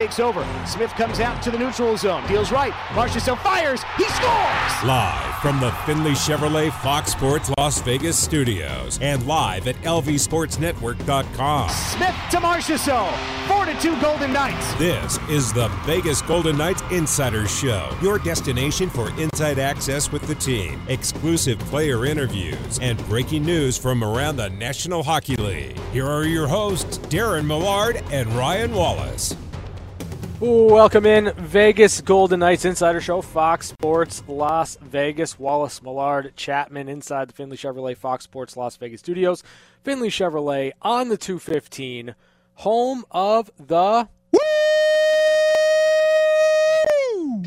Takes over. Smith comes out to the neutral zone. Deals right. Marchessault fires. He scores! Live from the Finley Chevrolet Fox Sports Las Vegas studios and live at LVSportsNetwork.com. Smith to Marchessault. 4-2 Golden Knights. This is the Vegas Golden Knights Insider Show, your destination for inside access with the team, exclusive player interviews, and breaking news from around the National Hockey League. Here are your hosts, Darren Millard and Ryan Wallace. Welcome in, Vegas Golden Knights Insider Show, Fox Sports Las Vegas. Wallace, Millard, Chapman inside the Finley Chevrolet Fox Sports Las Vegas studios. Finley Chevrolet on the 215, home of the... Woo!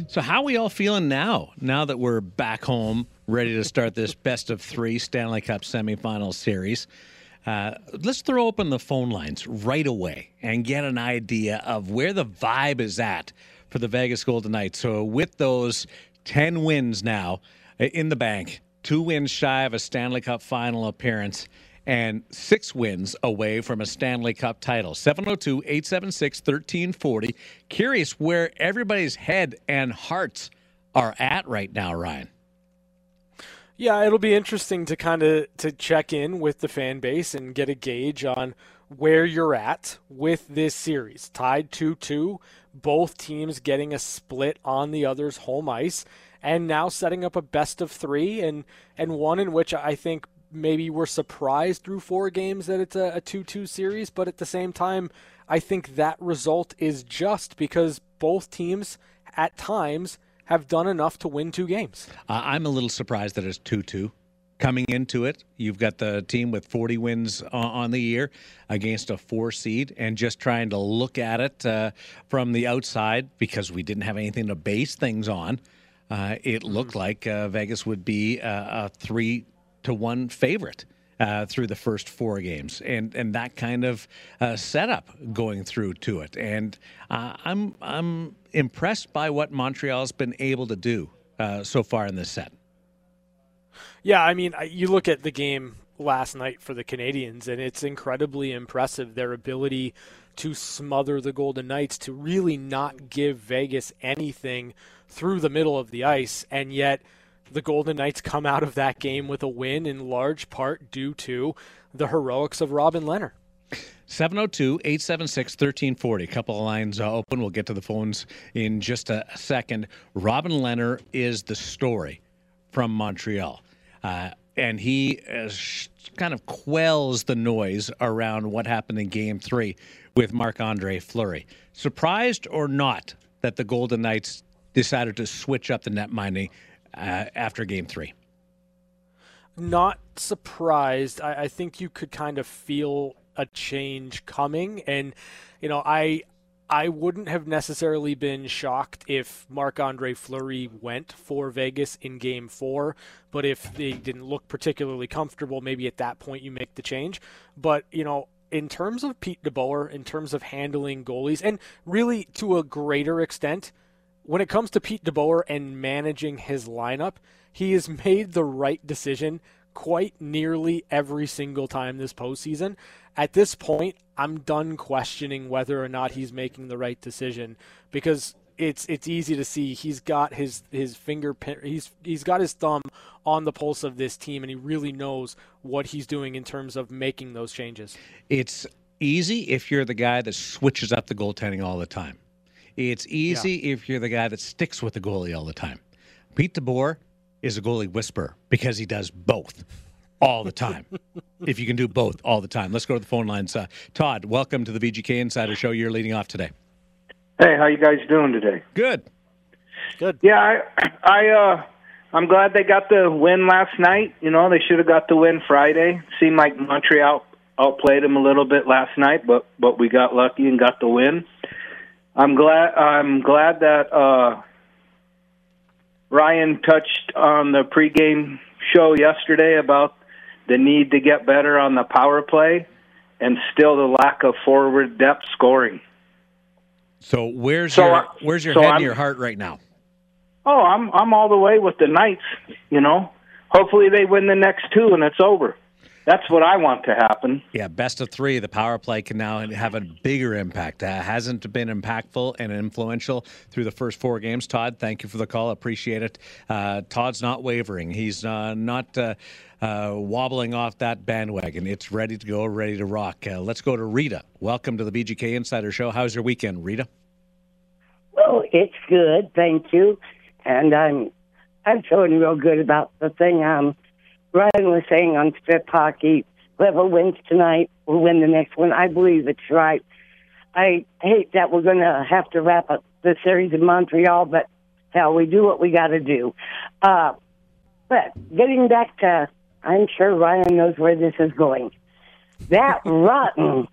So how are we all feeling now that we're back home, ready to start this best-of-three Stanley Cup semifinal series? Let's throw open the phone lines right away and get an idea of where the vibe is at for the Vegas Golden Knights. So with those 10 wins now in the bank, 2 wins shy of a Stanley Cup final appearance, and 6 wins away from a Stanley Cup title. 702-876-1340. Curious where everybody's head and hearts are at right now, Ryan. Yeah, it'll be interesting to kind of check in with the fan base and get a gauge on where you're at with this series. Tied 2-2, both teams getting a split on the other's home ice, and now setting up a best-of-3 and one in which I think maybe we're surprised through 4 games that it's a 2-2 series, but at the same time, I think that result is just because both teams at times have done enough to win 2 games. I'm a little surprised that it's 2-2. Coming into it, you've got the team with 40 wins on the year against a 4 seed, and just trying to look at it from the outside, because we didn't have anything to base things on. It looked like Vegas would be a 3-1 favorite through the first 4 games, and that kind of setup going through to it. And I'm impressed by what Montreal's been able to do so far in this set. Yeah, I mean, you look at the game last night for the Canadiens, and it's incredibly impressive, their ability to smother the Golden Knights, to really not give Vegas anything through the middle of the ice, and yet the Golden Knights come out of that game with a win, in large part due to the heroics of Robin Lehner. 702-876-1340. A couple of lines open. We'll get to the phones in just a second. Robin Lehner is the story from Montreal. And he kind of quells the noise around what happened in Game 3 with Marc-Andre Fleury. Surprised or not that the Golden Knights decided to switch up the net mining after Game 3? Not surprised. I think you could kind of feel a change coming, and you know, I wouldn't have necessarily been shocked if Marc-Andre Fleury went for Vegas in Game 4, but if they didn't look particularly comfortable, maybe at that point you make the change. But you know, in terms of Pete DeBoer, in terms of handling goalies, and really to a greater extent, when it comes to Pete DeBoer and managing his lineup, he has made the right decision quite nearly every single time this postseason. At this point, I'm done questioning whether or not he's making the right decision, because it's easy to see he's got his he's got his thumb on the pulse of this team, and he really knows what he's doing in terms of making those changes. It's easy if you're the guy that switches up the goaltending all the time. It's easy if you're the guy that sticks with the goalie all the time. Pete DeBoer is a goalie whisperer because he does both all the time. If you can do both all the time. Let's go to the phone lines. Todd, welcome to the VGK Insider Show. You're leading off today. Hey, how you guys doing today? Good. Yeah, I'm glad they got the win last night. You know, they should have got the win Friday. Seemed like Montreal outplayed them a little bit last night, but we got lucky and got the win. I'm glad that Ryan touched on the pregame show yesterday about the need to get better on the power play and still the lack of forward depth scoring. So where's your head and your heart right now? Oh, I'm all the way with the Knights, you know. Hopefully they win the next 2 and it's over. That's what I want to happen. Yeah, best of three. The power play can now have a bigger impact. Hasn't been impactful and influential through the first four games. Todd, thank you for the call. Appreciate it. Todd's not wavering. He's not wobbling off that bandwagon. It's ready to go, ready to rock. Let's go to Rita. Welcome to the BGK Insider Show. How's your weekend, Rita? Oh, it's good. Thank you. And I'm feeling real good about the thing. Ryan was saying on strip hockey, whoever wins tonight will win the next one. I believe it's right. I hate that we're going to have to wrap up the series in Montreal, but hell, we do what we got to do. But getting back to, I'm sure Ryan knows where this is going. That rotten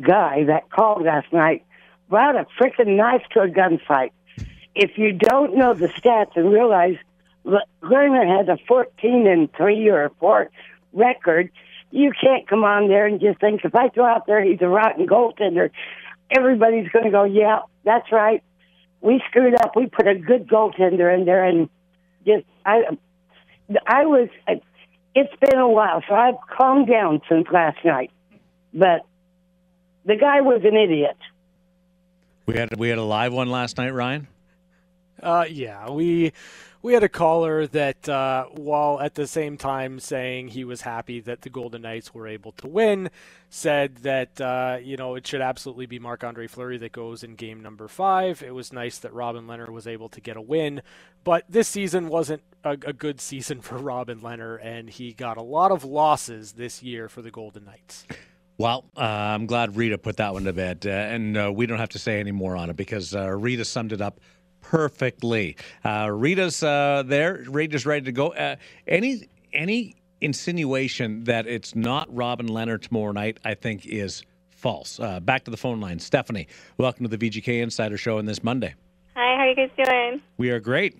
guy that called last night brought a freaking knife to a gunfight. If you don't know the stats and realize Lehner has a 14-3 or a 4 record. You can't come on there and just think, if I throw out there he's a rotten goaltender, everybody's going to go, yeah, that's right. We screwed up. We put a good goaltender in there. And just it's been a while, so I've calmed down since last night. But the guy was an idiot. We had a live one last night, Ryan? Yeah, we had a caller that, while at the same time saying he was happy that the Golden Knights were able to win, said that, it should absolutely be Marc-Andre Fleury that goes in game number 5. It was nice that Robin Lehner was able to get a win, but this season wasn't a good season for Robin Lehner, and he got a lot of losses this year for the Golden Knights. Well, I'm glad Rita put that one to bed, and we don't have to say any more on it because Rita summed it up perfectly. Rita's there. Rita's ready to go. Any insinuation that it's not Robin Lehner tomorrow night, I think, is false. Back to the phone line. Stephanie, welcome to the VGK Insider Show on this Monday. Hi, how are you guys doing? We are great.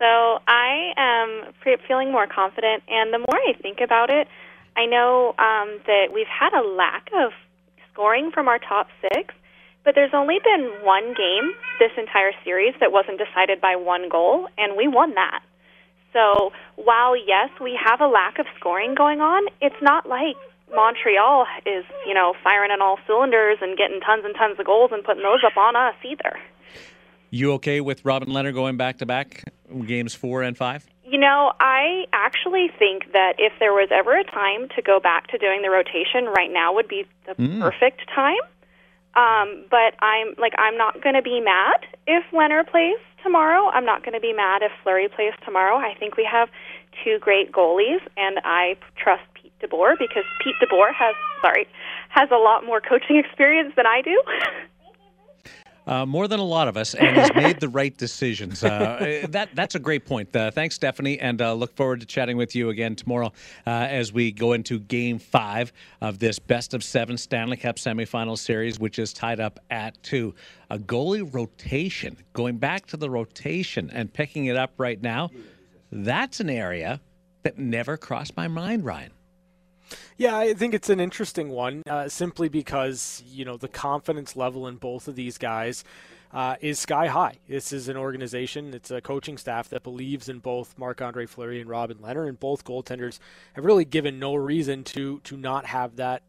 So I am feeling more confident, and the more I think about it, I know that we've had a lack of scoring from our top 6. But there's only been one game this entire series that wasn't decided by one goal, and we won that. So while, yes, we have a lack of scoring going on, it's not like Montreal is, firing on all cylinders and getting tons and tons of goals and putting those up on us either. You okay with Robin Lehner going back-to-back games 4 and 5? I actually think that if there was ever a time to go back to doing the rotation, right now would be the perfect time. But I'm not going to be mad if Lehner plays tomorrow. I'm not going to be mad if Fleury plays tomorrow. I think we have two great goalies, and I trust Pete DeBoer because Pete DeBoer has a lot more coaching experience than I do. More than a lot of us, and has made the right decisions. That's a great point. Thanks, Stephanie, and look forward to chatting with you again tomorrow as we go into Game 5 of this best-of-7 Stanley Cup semifinal series, which is tied up at 2. A goalie rotation, going back to the rotation and picking it up right now, that's an area that never crossed my mind, Ryan. Yeah, I think it's an interesting one, simply because, the confidence level in both of these guys is sky high. This is an organization, it's a coaching staff that believes in both Marc-Andre Fleury and Robin Lehner, and both goaltenders have really given no reason to not have that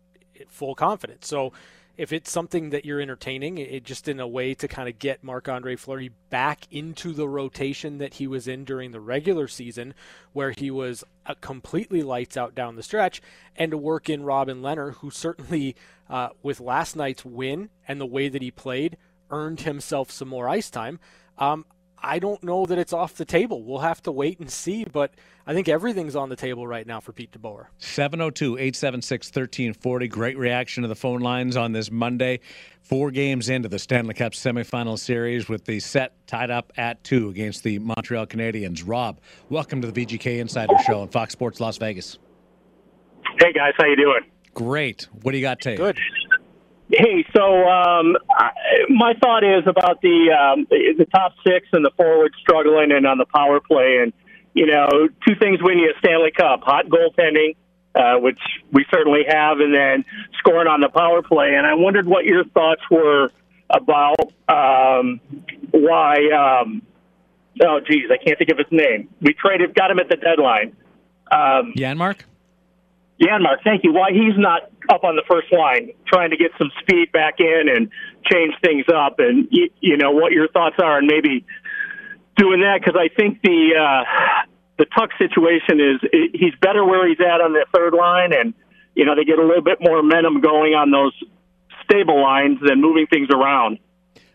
full confidence. So if it's something that you're entertaining, it just in a way to kind of get Marc-Andre Fleury back into the rotation that he was in during the regular season, where he was completely lights out down the stretch, and to work in Robin Lehner, who certainly, with last night's win and the way that he played, earned himself some more ice time. I don't know that it's off the table. We'll have to wait and see, but I think everything's on the table right now for Pete DeBoer. 702-876-1340. Great reaction to the phone lines on this Monday. 4 games into the Stanley Cup semifinal series with the set tied up at 2 against the Montreal Canadiens. Rob, welcome to the VGK Insider Show on Fox Sports Las Vegas. Hey, guys. How you doing? Great. What do you got, Tate? Good. Hey, so my thought is about the top 6 and the forwards struggling and on the power play. And, two things win you a Stanley Cup, hot goaltending, which we certainly have, and then scoring on the power play. And I wondered what your thoughts were about why I can't think of his name. We got him at the deadline. Janmark? Janmark, thank you. Why he's not up on the first line trying to get some speed back in and change things up, and you know what your thoughts are on maybe doing that, because I think the Tuck situation is he's better where he's at on the third line, and you know they get a little bit more momentum going on those stable lines than moving things around.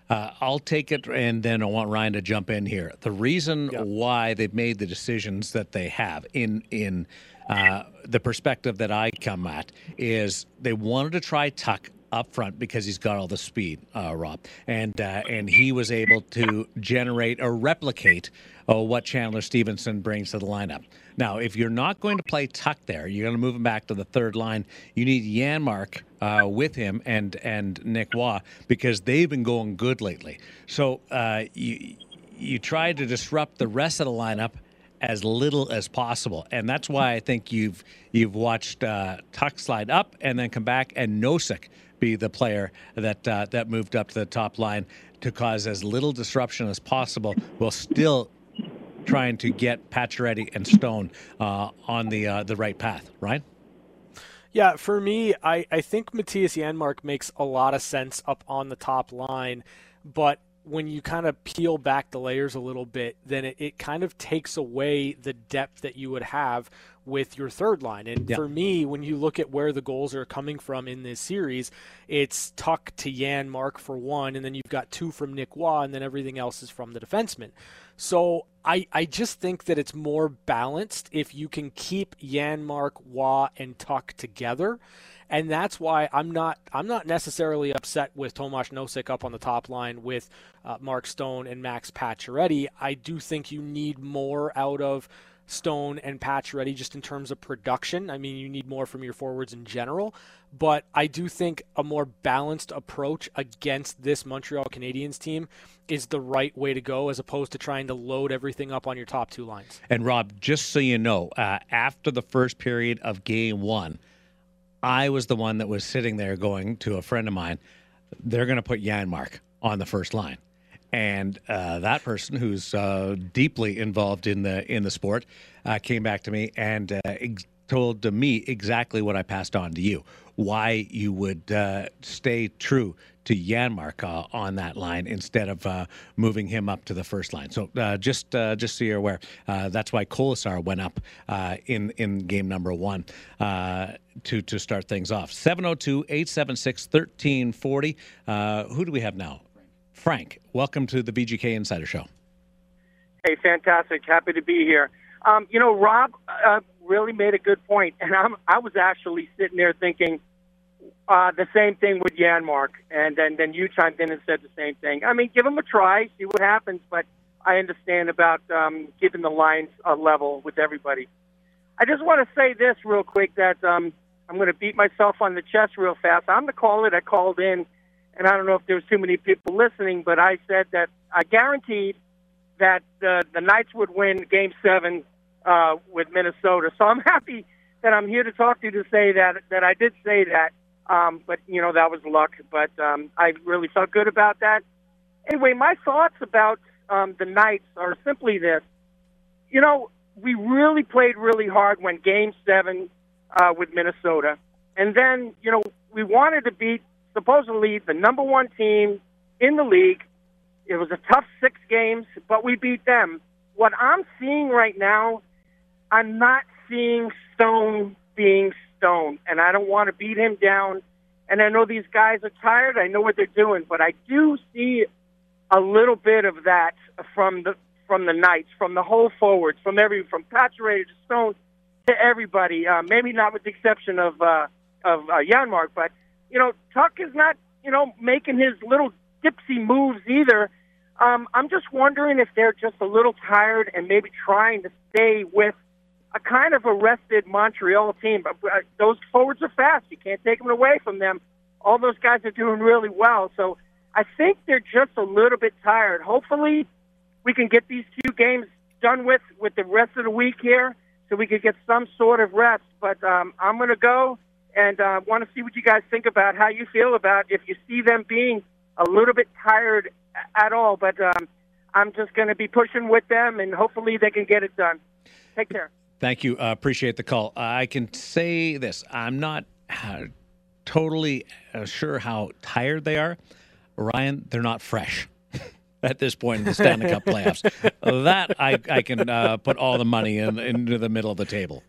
I'll take it, and then I want Ryan to jump in here. The reason why they've made the decisions that they have in the perspective that I come at is they wanted to try Tuck up front because he's got all the speed, Rob. And he was able to generate or replicate what Chandler Stephenson brings to the lineup. Now, if you're not going to play Tuck there, you're going to move him back to the third line. You need Janmark with him and Nick Waugh, because they've been going good lately. So you try to disrupt the rest of the lineup as little as possible, and that's why I think you've watched Tuck slide up and then come back, and Nosek be the player that moved up to the top line to cause as little disruption as possible, while still trying to get Pacioretty and Stone on the right path, right? Yeah, for me, I think Matthias Janmark makes a lot of sense up on the top line, but when you kind of peel back the layers a little bit, then it kind of takes away the depth that you would have with your third line. And for me, when you look at where the goals are coming from in this series, it's Tuck to Janmark for one, and then you've got two from Nick Waugh, and then everything else is from the defenseman. So I just think that it's more balanced if you can keep Janmark, Waugh, and Tuck together. And that's why I'm not necessarily upset with Tomáš Nosek up on the top line with Mark Stone and Max Pacioretty. I do think you need more out of Stone and Pacioretty just in terms of production. I mean, you need more from your forwards in general, but I do think a more balanced approach against this Montreal Canadiens team is the right way to go, as opposed to trying to load everything up on your top two lines. And Rob, just so you know, after the first period of game one, I was the one that was sitting there going to a friend of mine, they're going to put Janmark on the first line. And that person, who's deeply involved in the sport, came back to me and told to me exactly what I passed on to you, why you would stay true to Janmark on that line instead of moving him up to the first line. So just so you're aware, that's why Kolasar went up in game number one to start things off. 702-876-1340. Who do we have now? Frank, welcome to the BGK Insider Show. Hey, fantastic. Happy to be here. Rob really made a good point, and I was actually sitting there thinking the same thing with Janmark, and then you chimed in and said the same thing. I mean, give him a try, see what happens, but I understand about giving the lines a level with everybody. I just want to say this real quick, that I'm going to beat myself on the chest real fast. I'm the caller that called in, and I don't know if there was too many people listening, but I said that I guaranteed that the Knights would win Game 7 with Minnesota. So I'm happy that I'm here to talk to you to say that I did say that. But, you know, that was luck. But I really felt good about that. Anyway, my thoughts about the Knights are simply this. You know, we really played really hard when Game 7 with Minnesota. And then, you know, we wanted to beat supposedly the number one team in the league. It was a tough 6 games, but we beat them. What I'm seeing right now, I'm not seeing Stone being Stone, and I don't want to beat him down. And I know these guys are tired. I know what they're doing, but I do see a little bit of that from the Knights, from the whole forwards, from Pacioretty to Stone to everybody. Maybe not with the exception of Janmark, but you know, Tuck is not, you know, making his little dipsy moves either. I'm just wondering if they're just a little tired and maybe trying to stay with a kind of arrested Montreal team. Those forwards are fast. You can't take them away from them. All those guys are doing really well. So I think they're just a little bit tired. Hopefully we can get these 2 games done with the rest of the week here so we can get some sort of rest. But I'm going to go. And I want to see what you guys think about how you feel about if you see them being a little bit tired at all. But I'm just going to be pushing with them, and hopefully they can get it done. Take care. Thank you. Appreciate the call. I can say this. I'm not totally sure how tired they are. Ryan, they're not fresh at this point in the Stanley Cup playoffs. That I can put all the money into the middle of the table.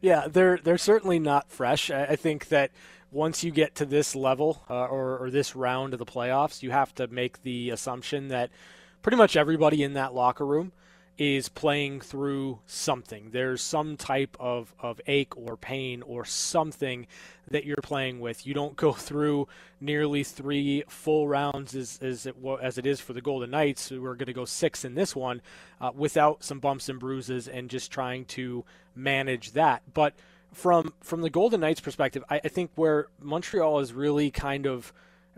Yeah, they're certainly not fresh. I think that once you get to this level or this round of the playoffs, you have to make the assumption that pretty much everybody in that locker room is playing through something. There's some type of ache or pain or something that you're playing with. You don't go through nearly three full rounds as it is for the Golden Knights, who are going to go six in this one, without some bumps and bruises and just trying to manage that. But from the Golden Knights' perspective, I think where Montreal is really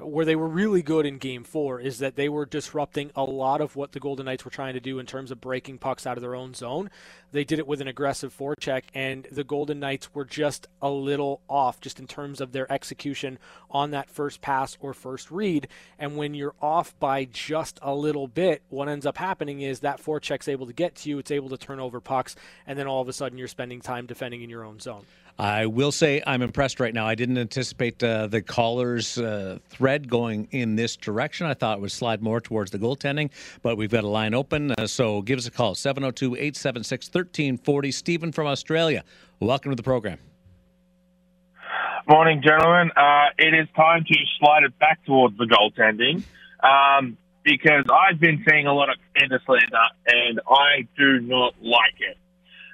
where they were really good in Game 4 is that they were disrupting a lot of what the Golden Knights were trying to do in terms of breaking pucks out of their own zone. They did it with an aggressive forecheck, and the Golden Knights were just a little off just in terms of their execution on that first pass or first read. And when you're off by just a little bit, what ends up happening is that forecheck's able to get to you, it's able to turn over pucks, and then all of a sudden you're spending time defending in your own zone. I will say I'm impressed right now. I didn't anticipate the caller's thread going in this direction. I thought it would slide more towards the goaltending, but we've got a line open, so give us a call, 702-876-1340. Stephen from Australia, welcome to the program. Morning, gentlemen. It is time to slide it back towards the goaltending because I've been seeing a lot of Slander, and I do not like it.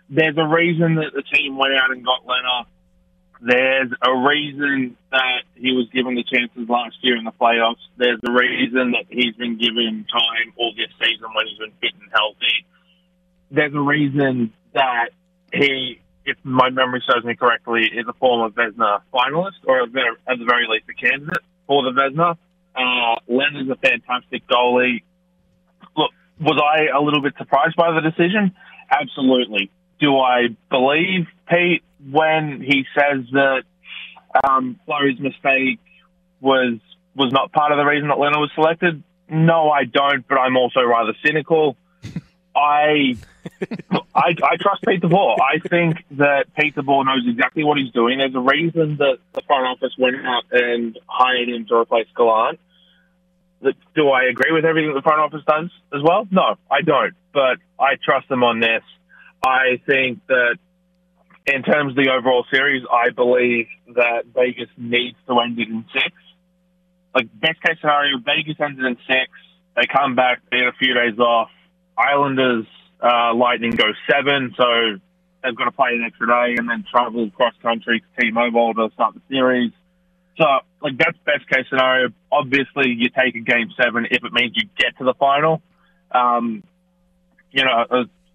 There's a reason that the team went out and got Lehner. There's a reason that he was given the chances last year in the playoffs. There's a reason that he's been given time all this season when he's been fit and healthy. There's a reason that he, if my memory serves me correctly, is a former Vezina finalist, or at the very least a candidate for the Vezina. Lehner's a fantastic goalie. Look, was I a little bit surprised by the decision? Absolutely. Do I believe Pete when he says that Fleury's mistake was not part of the reason that Lehner was selected? No, I don't, but I'm also rather cynical. I trust Pete DeBoer. I think that Pete DeBoer knows exactly what he's doing. There's a reason that the front office went out and hired him to replace Gallant. Do I agree with everything the front office does as well? No, I don't, but I trust them on this. I think that in terms of the overall series, I believe that Vegas needs to end it in six. Like, best case scenario, Vegas ends it in six. They come back, they have a few days off. Islanders, Lightning go seven, so they've got to play an extra day and then travel cross-country to T-Mobile to start the series. So, like, that's best case scenario. Obviously, you take a game seven if it means you get to the final. You know,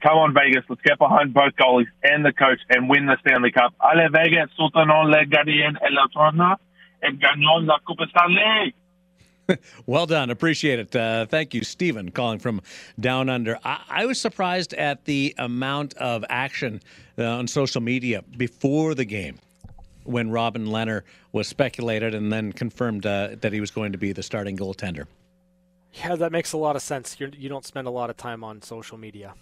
come on, Vegas. Let's get behind both goalies and the coach and win the Stanley Cup. Allez, Vegas, soutenons les gardiens et la tourne et gagnons la Coupe Stanley. Well done. Appreciate it. Thank you, Stephen, calling from Down Under. I was surprised at the amount of action on social media before the game when Robin Lehner was speculated and then confirmed that he was going to be the starting goaltender. Yeah, that makes a lot of sense. You don't spend a lot of time on social media.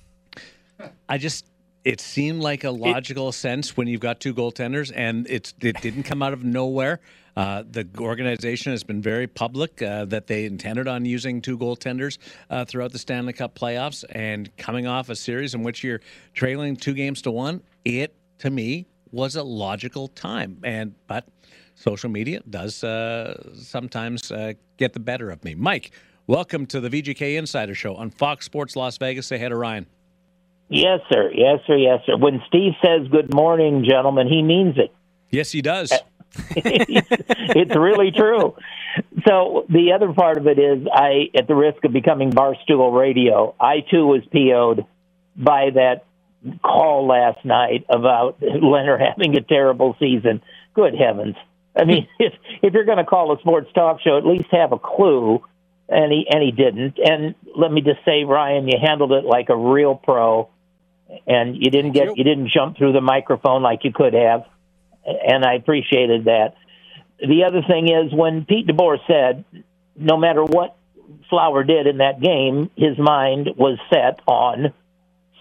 It seemed like a logical sense when you've got two goaltenders, and it didn't come out of nowhere. The organization has been very public that they intended on using two goaltenders throughout the Stanley Cup playoffs, and coming off a series in which you're trailing 2-1, it, to me, was a logical time. But social media does sometimes get the better of me. Mike, welcome to the VGK Insider Show on Fox Sports Las Vegas ahead of Ryan. Yes, sir. Yes, sir. Yes, sir. When Steve says good morning, gentlemen, he means it. Yes, he does. It's really true. So the other part of it is at the risk of becoming Barstool Radio, I too was PO'd by that call last night about Lehner having a terrible season. Good heavens. I mean, if you're going to call a sports talk show, at least have a clue. And he didn't. And let me just say, Ryan, you handled it like a real pro. And you didn't jump through the microphone like you could have, and I appreciated that. The other thing is when Pete DeBoer said, no matter what Flower did in that game, his mind was set on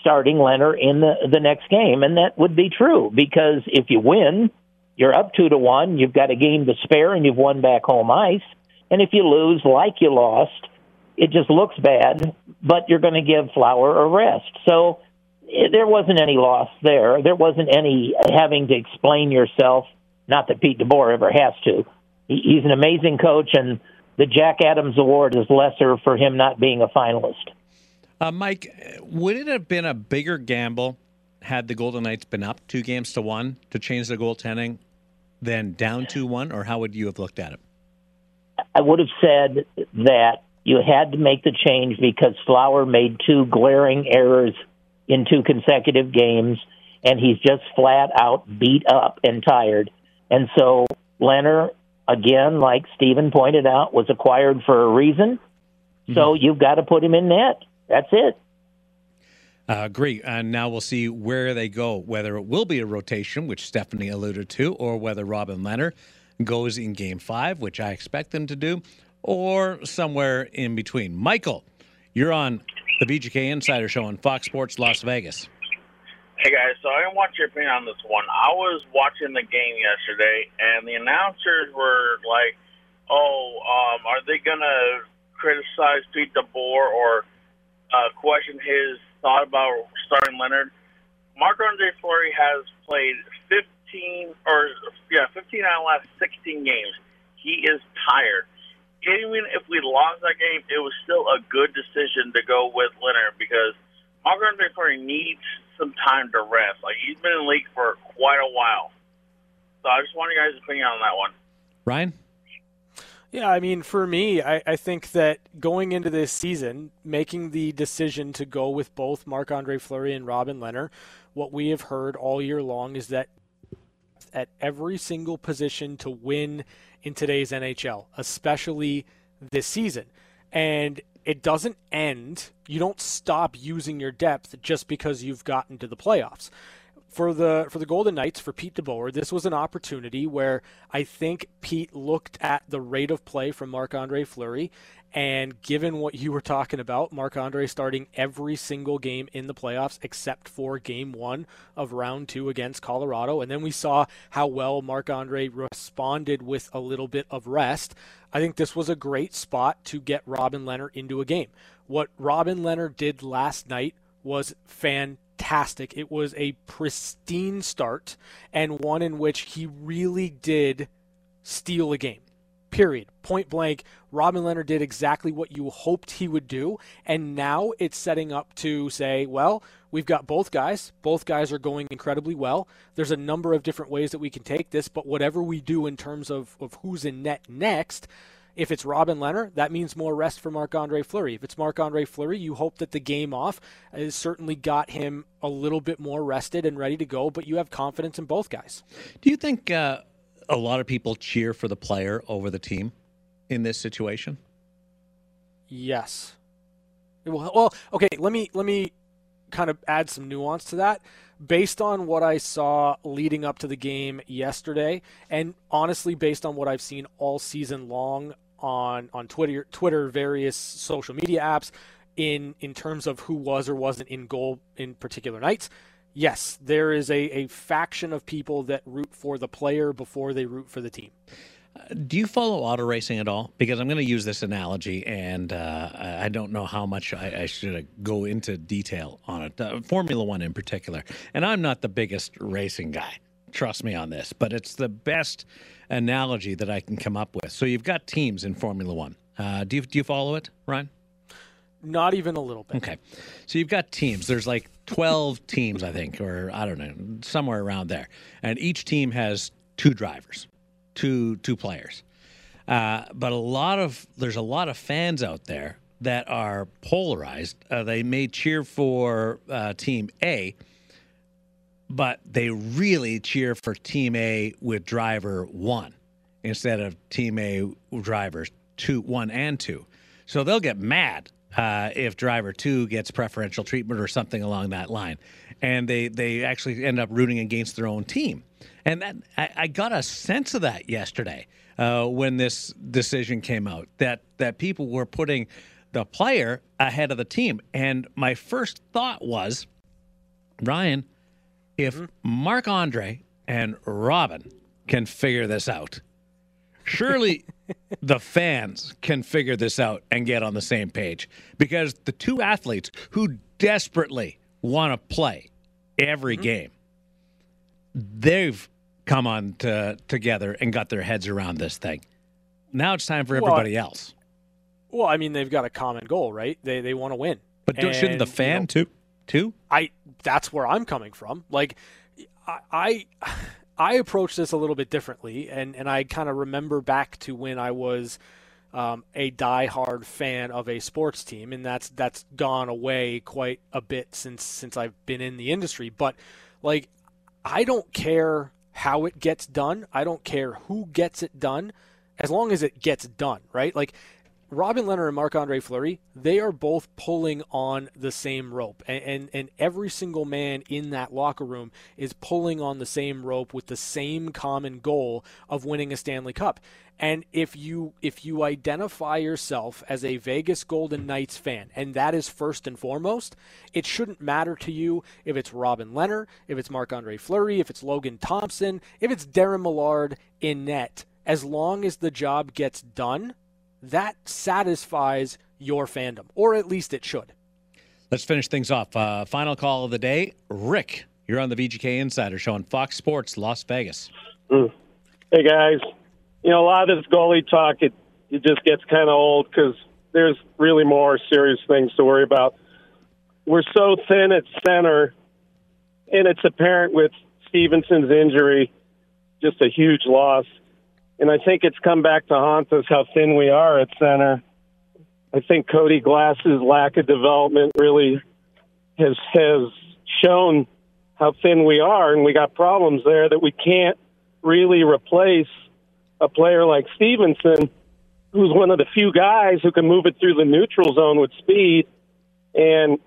starting Lehner in the next game. And that would be true, because if you win, you're up 2-1, you've got a game to spare, and you've won back home ice. And if you lose like you lost, it just looks bad, but you're going to give Flower a rest. So there wasn't any loss there. There wasn't any having to explain yourself, not that Pete DeBoer ever has to. He's an amazing coach, and the Jack Adams Award is lesser for him not being a finalist. Mike, would it have been a bigger gamble had the Golden Knights been up 2-1 to change the goaltending than down 2-1, or how would you have looked at it? I would have said that you had to make the change because Flower made two glaring errors in two consecutive games, and he's just flat out beat up and tired. And so Lehner, again, like Stephen pointed out, was acquired for a reason. Mm-hmm. So you've got to put him in net. That's it. Agree. And now we'll see where they go, whether it will be a rotation, which Stephanie alluded to, or whether Robin Lehner goes in Game 5, which I expect them to do, or somewhere in between. Michael, you're on the VGK Insider Show on Fox Sports Las Vegas. Hey, guys. So I want your opinion on this one. I was watching the game yesterday, and the announcers were like, are they going to criticize Pete DeBoer or question his thought about starting Lehner? Marc-Andre Fleury has played 15 out of the last 16 games. He is tired. Even if we lost that game, it was still a good decision to go with Lehner because Marc-Andre Fleury needs some time to rest. Like, he's been in the league for quite a while. So I just want your guys' opinion on that one. Ryan? Yeah, I mean, for me, I think that going into this season, making the decision to go with both Marc-Andre Fleury and Robin Lehner, what we have heard all year long is that at every single position to win in today's NHL, especially this season. And it doesn't end. You don't stop using your depth just because you've gotten to the playoffs. For the Golden Knights, for Pete DeBoer, this was an opportunity where I think Pete looked at the rate of play from Marc-Andre Fleury, and given what you were talking about, Marc-Andre starting every single game in the playoffs except for Game 1 of Round 2 against Colorado, and then we saw how well Marc-Andre responded with a little bit of rest. I think this was a great spot to get Robin Lehner into a game. What Robin Lehner did last night was fantastic. It was a pristine start and one in which he really did steal a game. Period. Point blank, Robin Lehner did exactly what you hoped he would do, and now it's setting up to say, well, we've got both guys. Both guys are going incredibly well. There's a number of different ways that we can take this, but whatever we do in terms of who's in net next, if it's Robin Lehner, that means more rest for Marc-Andre Fleury. If it's Marc-Andre Fleury, you hope that the game off has certainly got him a little bit more rested and ready to go, but you have confidence in both guys. Do you think a lot of people cheer for the player over the team in this situation? Yes. Well, okay, let me kind of add some nuance to that. Based on what I saw leading up to the game yesterday, and honestly based on what I've seen all season long, on Twitter, various social media apps, in terms of who was or wasn't in goal in particular nights, yes, there is a faction of people that root for the player before they root for the team. Do you follow auto racing at all? Because I'm going to use this analogy, and I don't know how much I should go into detail on it. Formula One in particular. And I'm not the biggest racing guy. Trust me on this. But it's the best analogy that I can come up with. So you've got teams in Formula One. Do you follow it, Ryan? Not even a little bit. Okay. So you've got teams. There's like 12 teams, I think, or I don't know, somewhere around there. And each team has two drivers. Two players, but there's a lot of fans out there that are polarized. They may cheer for Team A, but they really cheer for Team A with driver 1 instead of Team A drivers 1 and 2. So they'll get mad if driver 2 gets preferential treatment or something along that line, and they actually end up rooting against their own team. And that, I got a sense of that yesterday when this decision came out, that people were putting the player ahead of the team. And my first thought was, Ryan, if Marc-Andre and Robin can figure this out, surely the fans can figure this out and get on the same page, because the two athletes who desperately want to play every game, they've come on together and got their heads around this thing. Now it's time for everybody else. Well, I mean, they've got a common goal, right? They want to win. But shouldn't the fan too? That's where I'm coming from. Like, I approach this a little bit differently, and I kind of remember back to when I was a diehard fan of a sports team, and that's gone away quite a bit since I've been in the industry. But, like, I don't care how it gets done. I don't care who gets it done, as long as it gets done, right? Like, Robin Lehner and Marc-Andre Fleury, they are both pulling on the same rope. And every single man in that locker room is pulling on the same rope with the same common goal of winning a Stanley Cup. And if you identify yourself as a Vegas Golden Knights fan, and that is first and foremost, it shouldn't matter to you if it's Robin Lehner, if it's Marc-Andre Fleury, if it's Logan Thompson, if it's Darren Millard in net. As long as the job gets done, that satisfies your fandom, or at least it should. Let's finish things off. Final call of the day. Rick, you're on the VGK Insider Show on Fox Sports Las Vegas. Hey, guys. You know, a lot of this goalie talk, it just gets kind of old because there's really more serious things to worry about. We're so thin at center, and it's apparent with Stephenson's injury, just a huge loss. And I think it's come back to haunt us how thin we are at center. I think Cody Glass's lack of development really has shown how thin we are, and we got problems there that we can't really replace a player like Stephenson, who's one of the few guys who can move it through the neutral zone with speed. And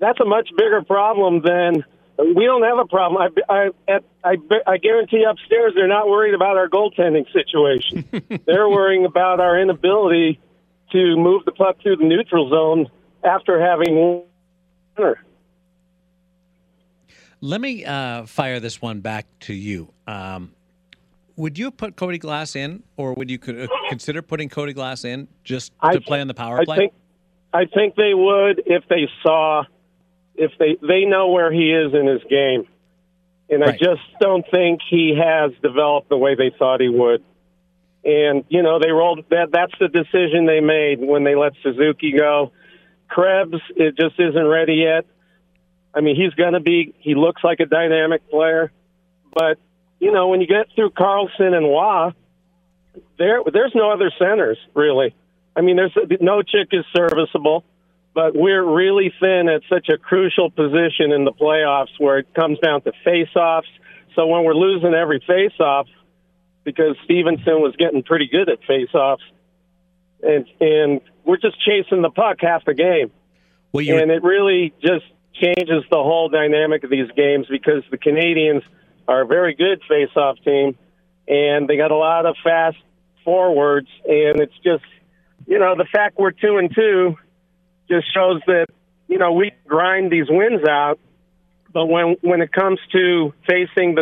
that's a much bigger problem than... We don't have a problem. I guarantee upstairs they're not worried about our goaltending situation. They're worrying about our inability to move the puck through the neutral zone after having one center. Let me fire this one back to you. Would you put Cody Glass in, or would you consider putting Cody Glass in just to play on the power play? I think they would if they saw... If they know where he is in his game. And right. I just don't think he has developed the way they thought he would. And, you know, they rolled that. That's the decision they made when they let Suzuki go. Krebs, it just isn't ready yet. I mean, he looks like a dynamic player. But, you know, when you get through Karlsson and Wah, there's no other centers, really. I mean, no chick is serviceable. But we're really thin at such a crucial position in the playoffs where it comes down to face-offs. So when we're losing every face-off, because Stephenson was getting pretty good at face-offs, and we're just chasing the puck half the game. Well, and it really just changes the whole dynamic of these games, because the Canadiens are a very good face-off team, and they got a lot of fast forwards. And it's just, you know, the fact we're 2-2 just shows that, you know, we grind these wins out, but when it comes to facing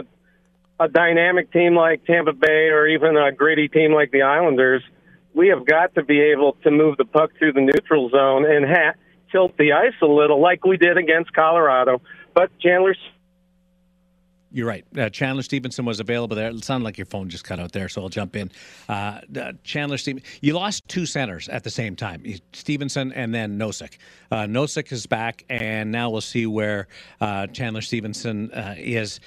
a dynamic team like Tampa Bay or even a gritty team like the Islanders, we have got to be able to move the puck through the neutral zone and tilt the ice a little like we did against Colorado. But you're right. Chandler Stephenson was available there. It sounded like your phone just cut out there, so I'll jump in. Chandler Stephenson, you lost two centers at the same time, Stephenson and then Nosek. Nosek is back, and now we'll see where Chandler Stephenson is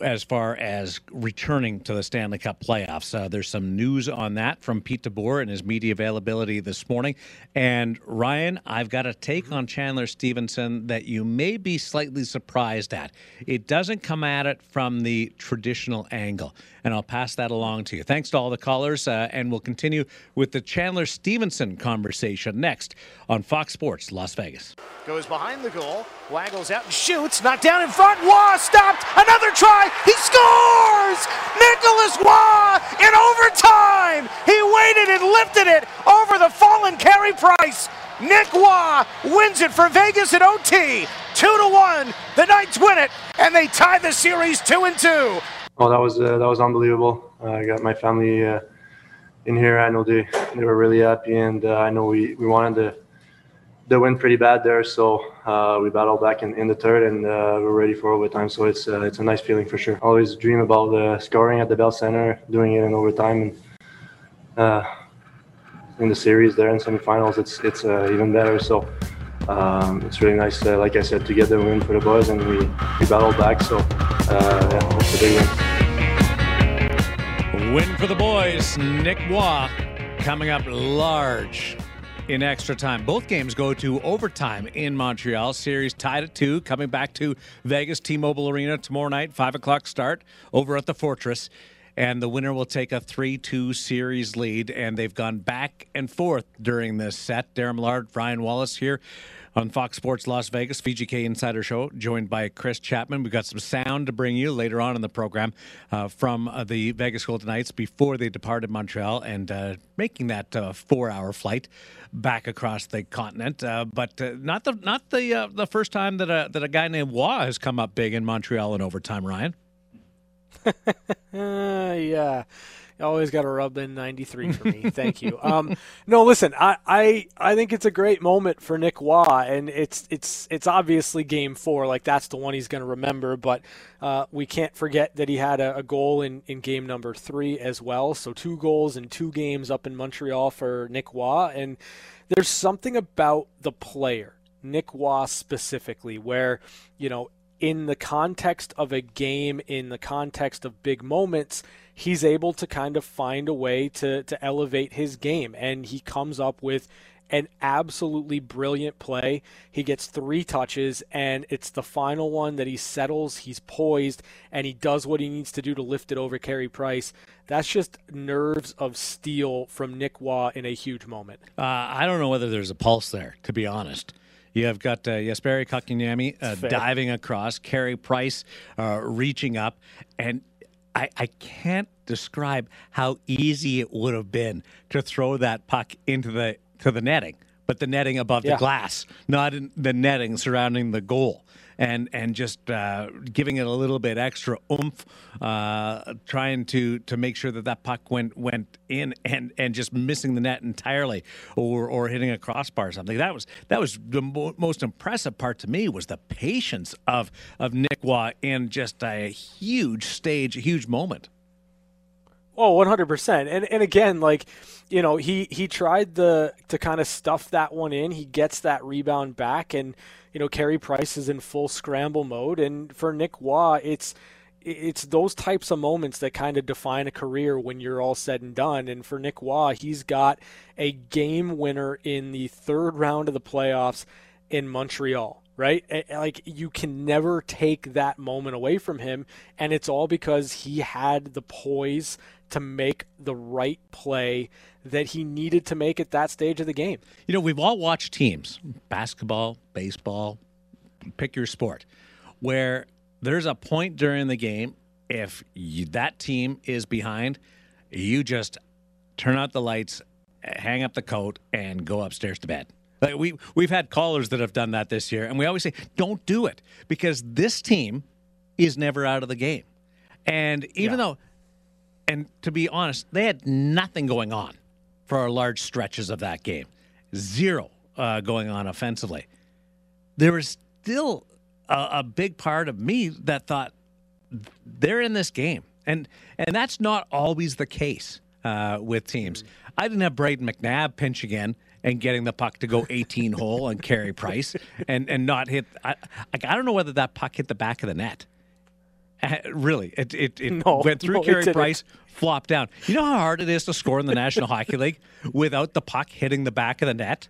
as far as returning to the Stanley Cup playoffs. There's some news on that from Pete DeBoer and his media availability this morning. And, Ryan, I've got a take on Chandler Stephenson that you may be slightly surprised at. It doesn't come at it from the traditional angle, and I'll pass that along to you. Thanks to all the callers, and we'll continue with the Chandler Stephenson conversation next on Fox Sports Las Vegas. Goes behind the goal, waggles out and shoots, knocked down in front, Wah stopped, another try! He scores! Nicholas Wah in overtime! He waited and lifted it over the fallen Carey Price. Nick Wah wins it for Vegas at OT. 2-1. The Knights win it, and they tie the series 2-2. Oh, that was unbelievable. I got my family in here. I know they were really happy, and I know we wanted the win pretty bad there. So we battled back in the third, and we're ready for overtime. So it's a nice feeling for sure. I always dream about scoring at the Bell Centre, doing it in overtime, and in the series there in semifinals, it's even better. So it's really nice, like I said, to get the win for the boys, and we battled back. So yeah, it's a big win. Win for the boys. Nick Waugh coming up large in extra time. Both games go to overtime in Montreal. Series tied at 2. Coming back to Vegas, T-Mobile Arena tomorrow night, 5 o'clock start over at the Fortress. And the winner will take a 3-2 series lead. And they've gone back and forth during this set. Darren Millard, Brian Wallace here on Fox Sports Las Vegas, VGK Insider Show, joined by Chris Chapman. We've got some sound to bring you later on in the program from the Vegas Golden Knights before they departed Montreal and making that 4-hour flight back across the continent. But not the first time that a guy named Waugh has come up big in Montreal in overtime, Ryan. Yeah. Always got to rub in 93 for me. Thank you. No, listen, I think it's a great moment for Nick Waugh, and it's obviously game 4. Like, that's the one he's going to remember, but we can't forget that he had a goal in game number 3 as well. So 2 goals in 2 games up in Montreal for Nick Waugh, and there's something about the player, Nick Waugh specifically, where, you know, in the context of a game, in the context of big moments, he's able to kind of find a way to elevate his game. And he comes up with an absolutely brilliant play. He gets 3 touches, and it's the final one that he settles. He's poised, and he does what he needs to do to lift it over Carey Price. That's just nerves of steel from Nick Waugh in a huge moment. I don't know whether there's a pulse there, to be honest. You have got Jesperi Kotkaniemi diving across, Carey Price reaching up, and I can't describe how easy it would have been to throw that puck into the netting, but the netting above the glass, not in the netting surrounding the goal, and just giving it a little bit extra oomph, trying to make sure that puck went in and just missing the net entirely or hitting a crossbar or something. That was the most impressive part to me, was the patience of Nick Waugh in just a huge stage, a huge moment. Oh, 100%. And again, like, you know, he tried to kind of stuff that one in. He gets that rebound back, and, you know, Carey Price is in full scramble mode. And for Nick Waugh, it's those types of moments that kind of define a career when you're all said and done. And for Nick Waugh, he's got a game winner in the third round of the playoffs in Montreal. Right? Like, you can never take that moment away from him, and it's all because he had the poise to make the right play that he needed to make at that stage of the game. You know, we've all watched teams, basketball, baseball, pick your sport, where there's a point during the game, if that team is behind, you just turn out the lights, hang up the coat, and go upstairs to bed. Like, we've had callers that have done that this year, and we always say, don't do it, because this team is never out of the game. And even though, and to be honest, they had nothing going on for our large stretches of that game. 0 going on offensively. There was still a big part of me that thought, they're in this game. And that's not always the case with teams. I didn't have Braden McNabb pinch again and getting the puck to go 18 hole on Carey Price and not hit. I don't know whether that puck hit the back of the net. Really, it went through Carey Price, flopped down. You know how hard it is to score in the National Hockey League without the puck hitting the back of the net?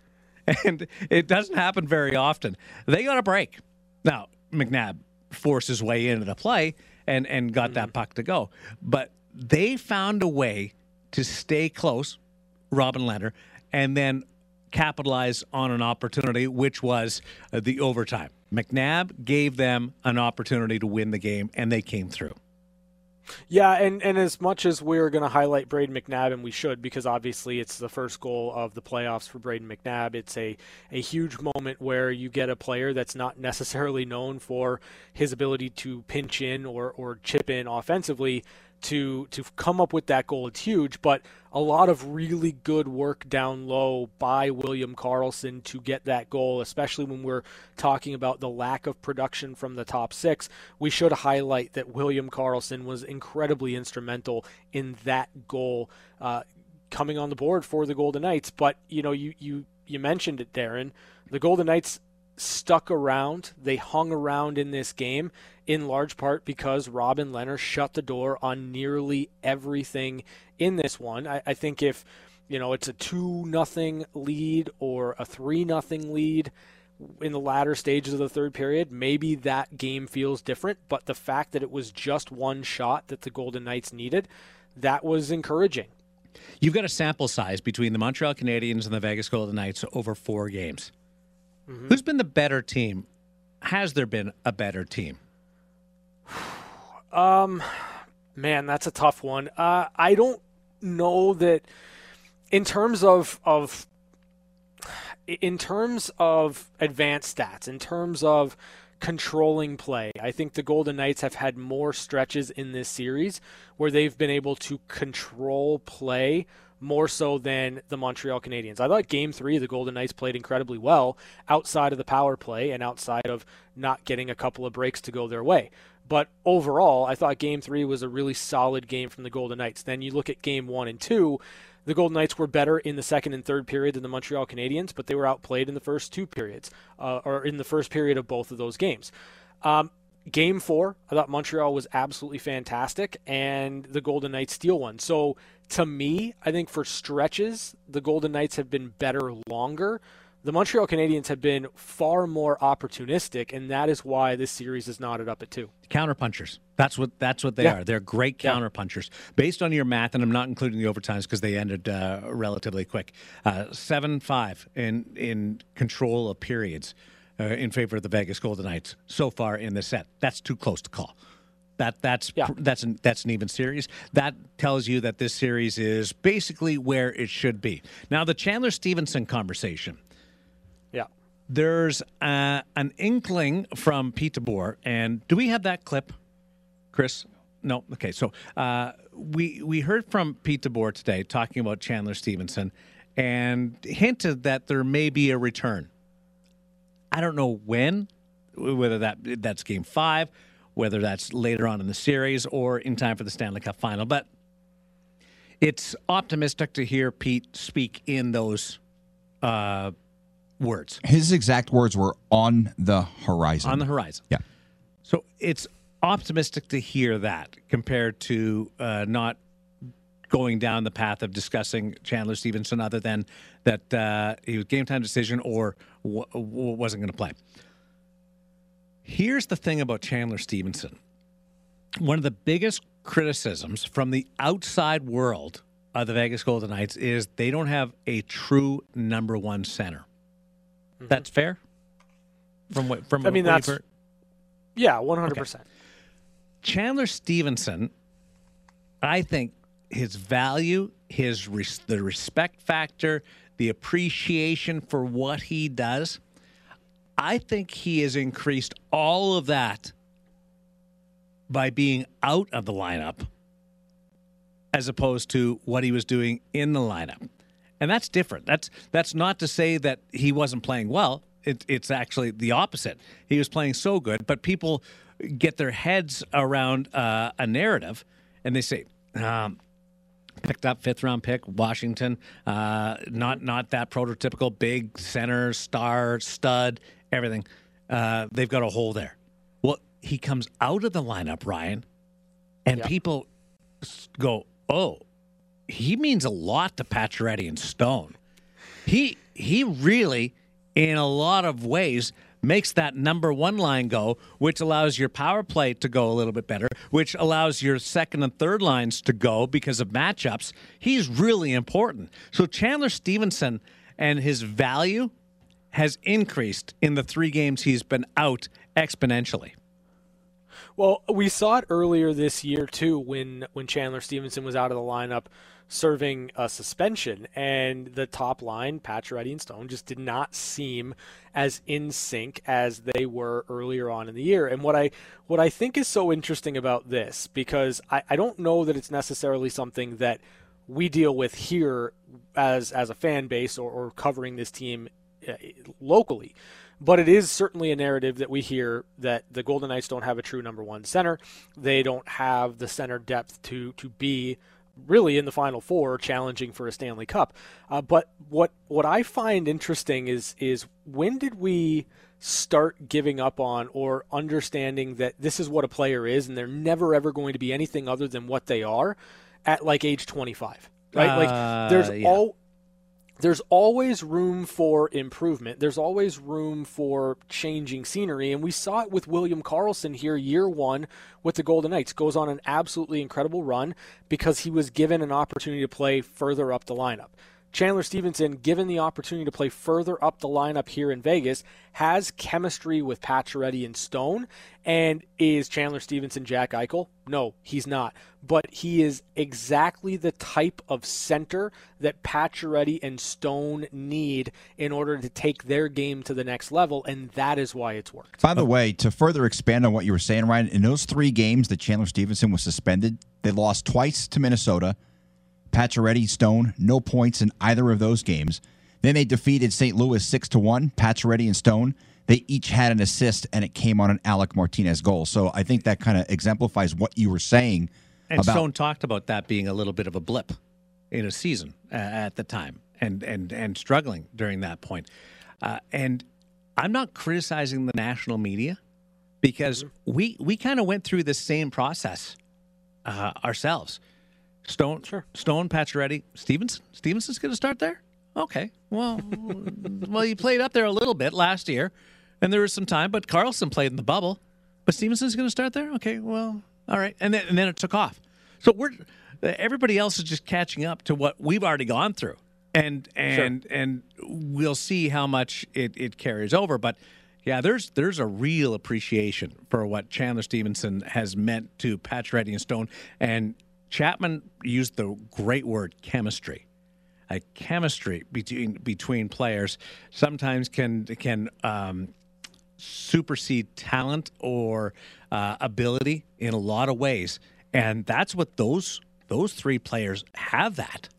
And it doesn't happen very often. They got a break. Now, McNabb forced his way into the play and got that puck to go. But they found a way to stay close, Robin Lehner, and then capitalize on an opportunity, which was the overtime. McNabb gave them an opportunity to win the game, and they came through. Yeah, and as much as we're going to highlight Braden McNabb, and we should, because obviously it's the first goal of the playoffs for Braden McNabb, it's a huge moment where you get a player that's not necessarily known for his ability to pinch in or chip in offensively to come up with that goal. It's huge, but a lot of really good work down low by William Karlsson to get that goal, especially when we're talking about the lack of production from the top six. We should highlight that William Karlsson was incredibly instrumental in that goal coming on the board for the Golden Knights. But, you know, you mentioned it, Darren. The Golden Knights stuck around. They hung around in this game in large part because Robin Lehner shut the door on nearly everything in this one. I think if, you know, it's a 2-0 lead or a 3-0 lead in the latter stages of the third period, maybe that game feels different. But the fact that it was just one shot that the Golden Knights needed, that was encouraging. You've got a sample size between the Montreal Canadiens and the Vegas Golden Knights over 4 games. Mm-hmm. Who's been the better team? Has there been a better team? Man, that's a tough one. I don't know that in terms of advanced stats, in terms of controlling play. I think the Golden Knights have had more stretches in this series where they've been able to control play more so than the Montreal Canadiens. I thought Game 3, the Golden Knights played incredibly well outside of the power play and outside of not getting a couple of breaks to go their way. But overall, I thought Game 3 was a really solid game from the Golden Knights. Then you look at Game 1 and 2, the Golden Knights were better in the second and third period than the Montreal Canadiens, but they were outplayed in the first 2 periods, or in the first period of both of those games. Game 4, I thought Montreal was absolutely fantastic, and the Golden Knights steal one. So to me, I think for stretches, the Golden Knights have been better longer. The Montreal Canadiens have been far more opportunistic, and that is why this series is knotted up at 2. Counterpunchers. That's what they are. They're great counterpunchers. Based on your math, and I'm not including the overtimes because they ended relatively quick, 7-5 in control of periods. In favor of the Vegas Golden Knights so far in this set. That's too close to call. That's an even series. That tells you that this series is basically where it should be. Now, the Chandler-Stephenson conversation. Yeah. There's an inkling from Pete DeBoer, and do we have that clip, Chris? No? Okay, so we heard from Pete DeBoer today talking about Chandler-Stephenson and hinted that there may be a return. I don't know when, whether that's Game 5, whether that's later on in the series or in time for the Stanley Cup final. But it's optimistic to hear Pete speak in those words. His exact words were on the horizon. On the horizon. Yeah. So it's optimistic to hear that compared to not going down the path of discussing Chandler-Stephenson other than that he was game-time decision or wasn't going to play. Here's the thing about Chandler-Stephenson. One of the biggest criticisms from the outside world of the Vegas Golden Knights is they don't have a true number one center. Mm-hmm. That's fair? From I mean, that's... Yeah, 100%. Okay. Chandler-Stephenson, I think, his value, the respect factor, the appreciation for what he does, I think he has increased all of that by being out of the lineup as opposed to what he was doing in the lineup. And that's different. That's not to say that he wasn't playing well. It's actually the opposite. He was playing so good, but people get their heads around a narrative and they say, picked up 5th-round pick, Washington, not that prototypical big center, star, stud, everything. They've got a hole there. Well, he comes out of the lineup, Ryan, and people go, oh, he means a lot to Pacioretty and Stone. He really, in a lot of ways, makes that number one line go, which allows your power play to go a little bit better, which allows your second and third lines to go because of matchups. He's really important. So Chandler-Stephenson and his value has increased in the 3 games he's been out exponentially. Well, we saw it earlier this year, too, when Chandler Stephenson was out of the lineup serving a suspension, and the top line, Pacioretty and Stone, just did not seem as in sync as they were earlier on in the year. And what I think is so interesting about this, because I don't know that it's necessarily something that we deal with here as a fan base or covering this team locally, but it is certainly a narrative that we hear, that the Golden Knights don't have a true number one center. They don't have the center depth to be really in the Final Four challenging for a Stanley Cup. But what I find interesting is when did we start giving up on or understanding that this is what a player is and they're never ever going to be anything other than what they are at like age 25, right? Like there's always room for improvement. There's always room for changing scenery. And we saw it with William Karlsson here year one with the Golden Knights. Goes on an absolutely incredible run because he was given an opportunity to play further up the lineup. Chandler Stephenson, given the opportunity to play further up the lineup here in Vegas, has chemistry with Pacioretty and Stone. And is Chandler Stephenson Jack Eichel? No, he's not. But he is exactly the type of center that Pacioretty and Stone need in order to take their game to the next level, and that is why it's worked. By the way, to further expand on what you were saying, Ryan, in those three games that Chandler Stephenson was suspended, they lost twice to Minnesota. Pacioretty, Stone, no points in either of those games. Then they defeated St. Louis 6-1. Pacioretty and Stone, they each had an assist, and it came on an Alec Martinez goal. So I think that kind of exemplifies what you were saying. And about Stone talked about that being a little bit of a blip in a season at the time, and struggling during that point. And I'm not criticizing the national media, because we kind of went through the same process ourselves. Stone, sure. Stone, Pacioretty, Stevenson. Stevenson's going to start there? Okay. Well, well, he played up there a little bit last year, and there was some time, but Karlsson played in the bubble. But Stevenson's going to start there? Okay, well, all right. And then it took off. So everybody else is just catching up to what we've already gone through. And sure. And we'll see how much it carries over. But, yeah, there's a real appreciation for what Chandler Stephenson has meant to Pacioretty and Stone. And Chapman used the great word chemistry. Chemistry between players sometimes can supersede talent or ability in a lot of ways, and that's what those three players have. That.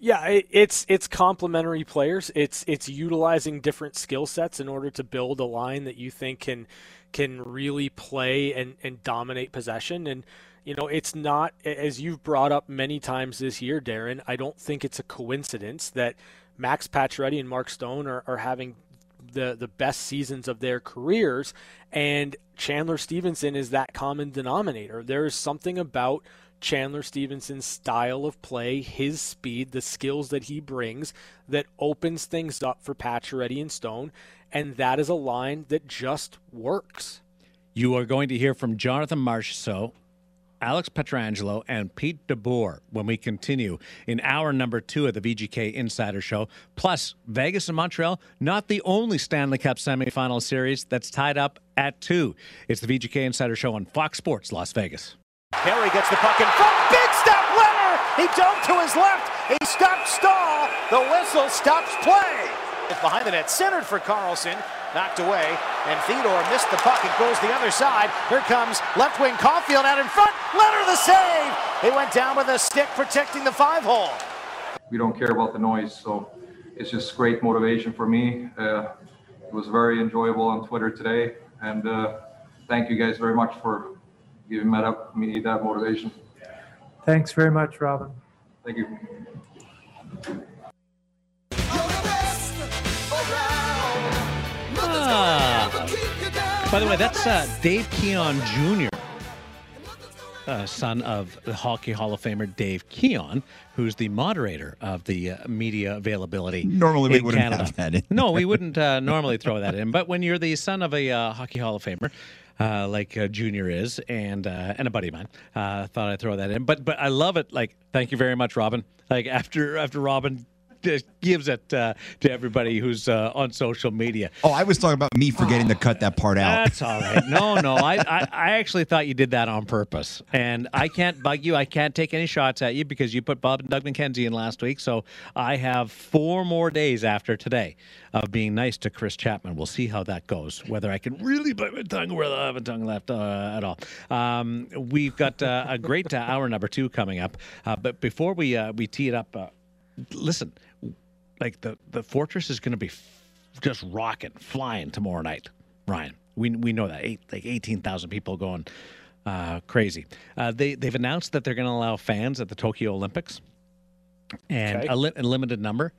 Yeah, it's complementary players. It's utilizing different skill sets in order to build a line that you think can really play and dominate possession. And you know, it's not, as you've brought up many times this year, Darren, I don't think it's a coincidence that Max Pacioretty and Mark Stone are having the best seasons of their careers, and Chandler Stephenson is that common denominator. There is something about Chandler Stephenson's style of play, his speed, the skills that he brings, that opens things up for Pacioretty and Stone, and that is a line that just works. You are going to hear from Jonathan Marchessault, Alex Pietrangelo, and Pete DeBoer when we continue in hour number 2 of the VGK Insider Show. Plus, Vegas and Montreal, not the only Stanley Cup semifinal series that's tied up at 2. It's the VGK Insider Show on Fox Sports Las Vegas. Perry gets the puck in front. Big step, Lehner! He jumped to his left. He stopped Stahl. The whistle stops play. It's behind the net, centered for Karlsson, knocked away, and Theodore missed the puck. It goes the other side. Here comes left wing Caulfield out in front. Lehner, the save! He went down with a stick protecting the 5-hole. We don't care about the noise, so it's just great motivation for me. It was very enjoyable on Twitter today, and thank you guys very much for giving me that motivation. Thanks very much, Robin. Thank you. By the way, that's Dave Keon Jr., son of the Hockey Hall of Famer Dave Keon, who's the moderator of the media availability. Normally we wouldn't have that in. No, we wouldn't normally throw that in. But when you're the son of a Hockey Hall of Famer, like Junior is, and a buddy of mine, thought I'd throw that in. But I love it. Like, thank you very much, Robin. Like after Robin just gives it to everybody who's on social media. Oh, I was talking about me forgetting to cut that part out. That's all right. No. I actually thought you did that on purpose. And I can't bug you. I can't take any shots at you because you put Bob and Doug McKenzie in last week. So I have 4 more days after today of being nice to Chris Chapman. We'll see how that goes, whether I can really bite my tongue where I have a tongue left at all. We've got a great hour number 2 coming up. But before we tee it up, listen, like the Fortress is going to be just rocking, flying tomorrow night, Ryan. We know that. 18,000 people going crazy. They've announced that they're going to allow fans at the Tokyo Olympics, and a limited number.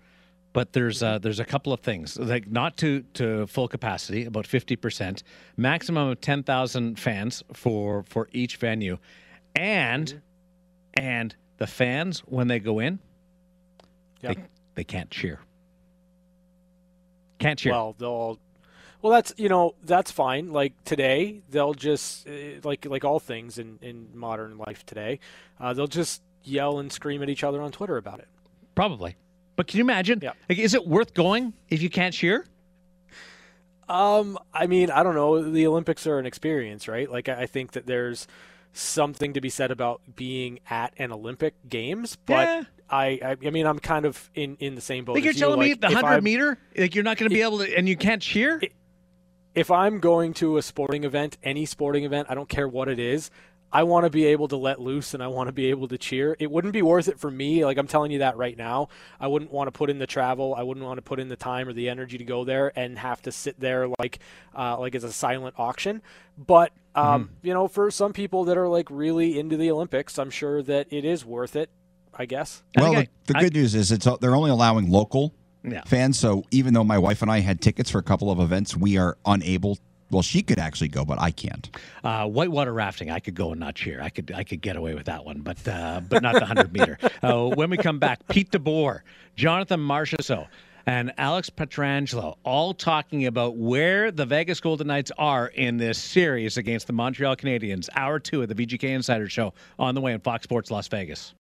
But there's a couple of things, like not to full capacity, about 50%, maximum of 10,000 fans for each venue, and the fans when they go in, they can't cheer. Well, that's that's fine. Like today, they'll just like all things in modern life today, they'll just yell and scream at each other on Twitter about it. Probably. But can you imagine? Yeah. Like, is it worth going if you can't cheer? I mean, I don't know. The Olympics are an experience, right? Like, I think that there's something to be said about being at an Olympic Games. But I mean, I'm kind of in the same boat. Like, you're telling me the 100-meter, like you're not going to be able to, and you can't cheer? If I'm going to a sporting event, any sporting event, I don't care what it is, I want to be able to let loose and I want to be able to cheer. It wouldn't be worth it for me. Like, I'm telling you that right now. I wouldn't want to put in the travel. I wouldn't want to put in the time or the energy to go there and have to sit there like it's a silent auction. But, for some people that are like really into the Olympics, I'm sure that it is worth it, I guess. Well, the good news is they're only allowing local fans. So even though my wife and I had tickets for a couple of events, we are unable to. Well, she could actually go, but I can't. Whitewater rafting, I could go and not cheer. I could get away with that one, but not the 100-meter. When we come back, Pete DeBoer, Jonathan Marchessault, and Alex Pietrangelo all talking about where the Vegas Golden Knights are in this series against the Montreal Canadiens. Hour 2 of the VGK Insider Show on the way on Fox Sports Las Vegas.